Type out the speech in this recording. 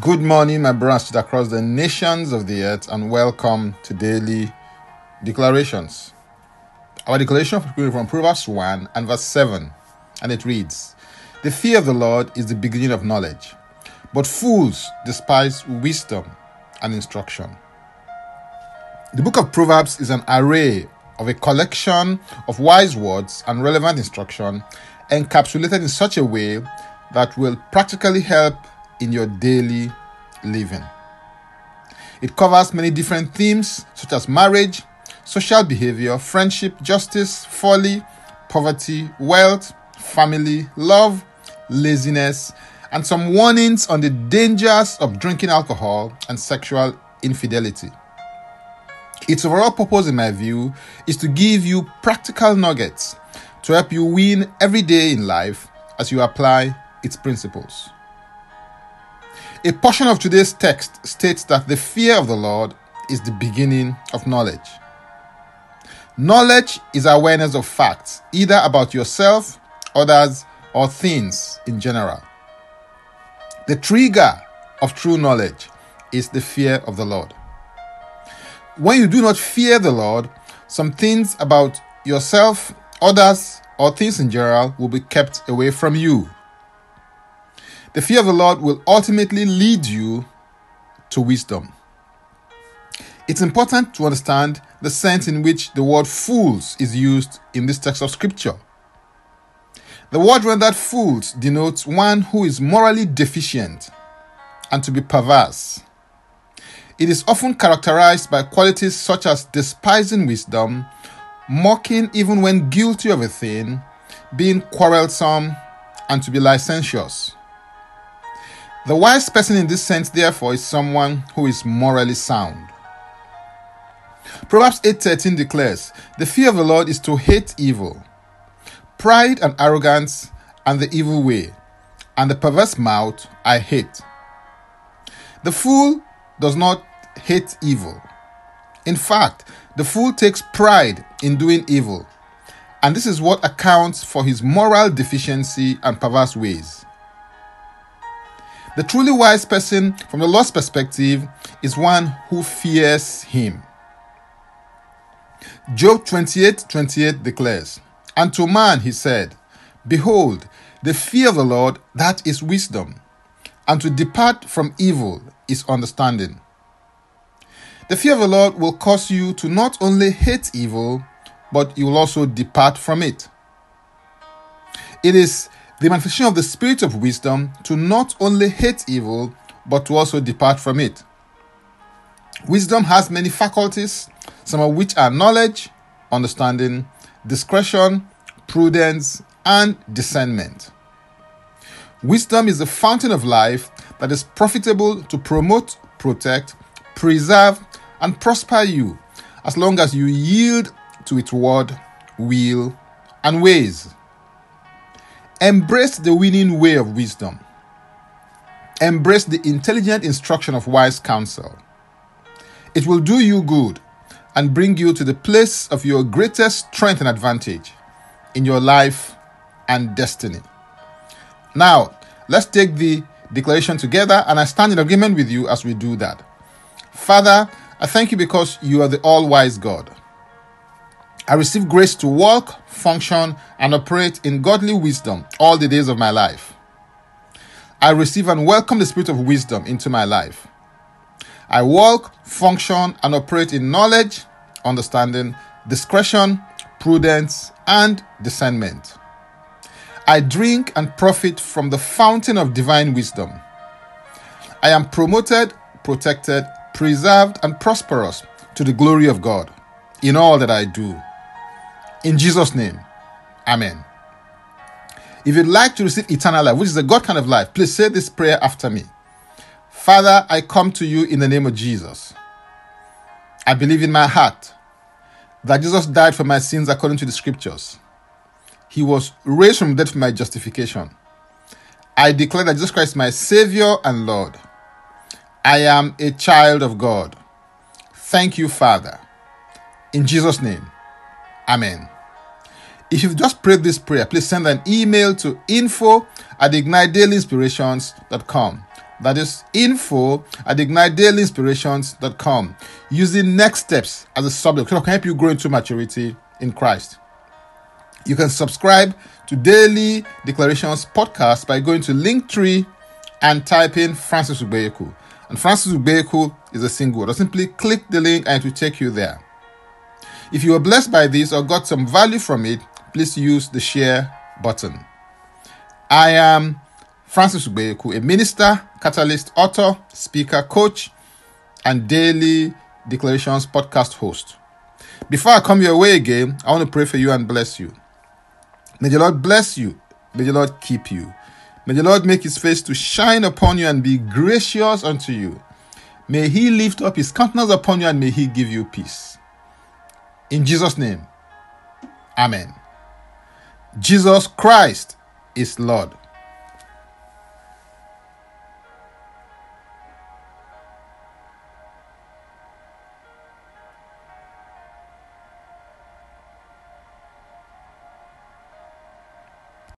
Good morning, my brothers across the nations of the earth, and welcome to Daily Declarations. Our declaration from Proverbs 1 and verse 7, and it reads, "The fear of the Lord is the beginning of knowledge, but fools despise wisdom and instruction." The book of Proverbs is an array of a collection of wise words and relevant instruction encapsulated in such a way that will practically help in your daily living. It covers many different themes such as marriage, social behavior, friendship, justice, folly, poverty, wealth, family, love, laziness, and some warnings on the dangers of drinking alcohol and sexual infidelity. Its overall purpose, in my view, is to give you practical nuggets to help you win every day in life as you apply its principles. A portion of today's text states that the fear of the Lord is the beginning of knowledge. Knowledge is awareness of facts, either about yourself, others, or things in general. The trigger of true knowledge is the fear of the Lord. When you do not fear the Lord, some things about yourself, others, or things in general will be kept away from you. The fear of the Lord will ultimately lead you to wisdom. It's important to understand the sense in which the word fools is used in this text of scripture. The word rendered fools denotes one who is morally deficient and to be perverse. It is often characterized by qualities such as despising wisdom, mocking even when guilty of a thing, being quarrelsome, and to be licentious. The wise person in this sense, therefore, is someone who is morally sound. Proverbs 8:13 declares, "The fear of the Lord is to hate evil, pride and arrogance, and the evil way, and the perverse mouth I hate." The fool does not hate evil. In fact, the fool takes pride in doing evil, and this is what accounts for his moral deficiency and perverse ways. The truly wise person, from the Lord's perspective, is one who fears him. Job 28:28 declares, "And to man he said, Behold, the fear of the Lord, that is wisdom, and to depart from evil is understanding." The fear of the Lord will cause you to not only hate evil, but you will also depart from it. It is the manifestation of the spirit of wisdom to not only hate evil, but to also depart from it. Wisdom has many faculties, some of which are knowledge, understanding, discretion, prudence, and discernment. Wisdom is the fountain of life that is profitable to promote, protect, preserve, and prosper you, as long as you yield to its word, will, and ways. Embrace the winning way of wisdom. Embrace the intelligent instruction of wise counsel. It will do you good and bring you to the place of your greatest strength and advantage in your life and destiny. Now, let's take the declaration together, and I stand in agreement with you as we do that. Father, I thank you because you are the all-wise God. I receive grace to walk, function, and operate in godly wisdom all the days of my life. I receive and welcome the spirit of wisdom into my life. I walk, function, and operate in knowledge, understanding, discretion, prudence, and discernment. I drink and profit from the fountain of divine wisdom. I am promoted, protected, preserved, and prosperous to the glory of God in all that I do. In Jesus' name, Amen. If you'd like to receive eternal life, which is a God kind of life, please say this prayer after me. Father, I come to you in the name of Jesus. I believe in my heart that Jesus died for my sins according to the scriptures. He was raised from death for my justification. I declare that Jesus Christ is my Savior and Lord. I am a child of God. Thank you, Father. In Jesus' name, Amen. If you've just prayed this prayer, please send an email to info@IgniteDailyInspirations.com. That is info@IgniteDailyInspirations.com. Using next steps as a subject to help you grow into maturity in Christ. You can subscribe to Daily Declarations Podcast by going to Linktree and type in Francis Ugbeikwu. And Francis Ugbeikwu is a single word. Simply click the link and it will take you there. If you were blessed by this or got some value from it, please use the share button. I am Francis Ugbeikwu, a minister, catalyst, author, speaker, coach, and Daily Declarations podcast host. Before I come your way again, I want to pray for you and bless you. May the Lord bless you. May the Lord keep you. May the Lord make his face to shine upon you and be gracious unto you. May he lift up his countenance upon you and may he give you peace. In Jesus' name, amen. Jesus Christ is Lord.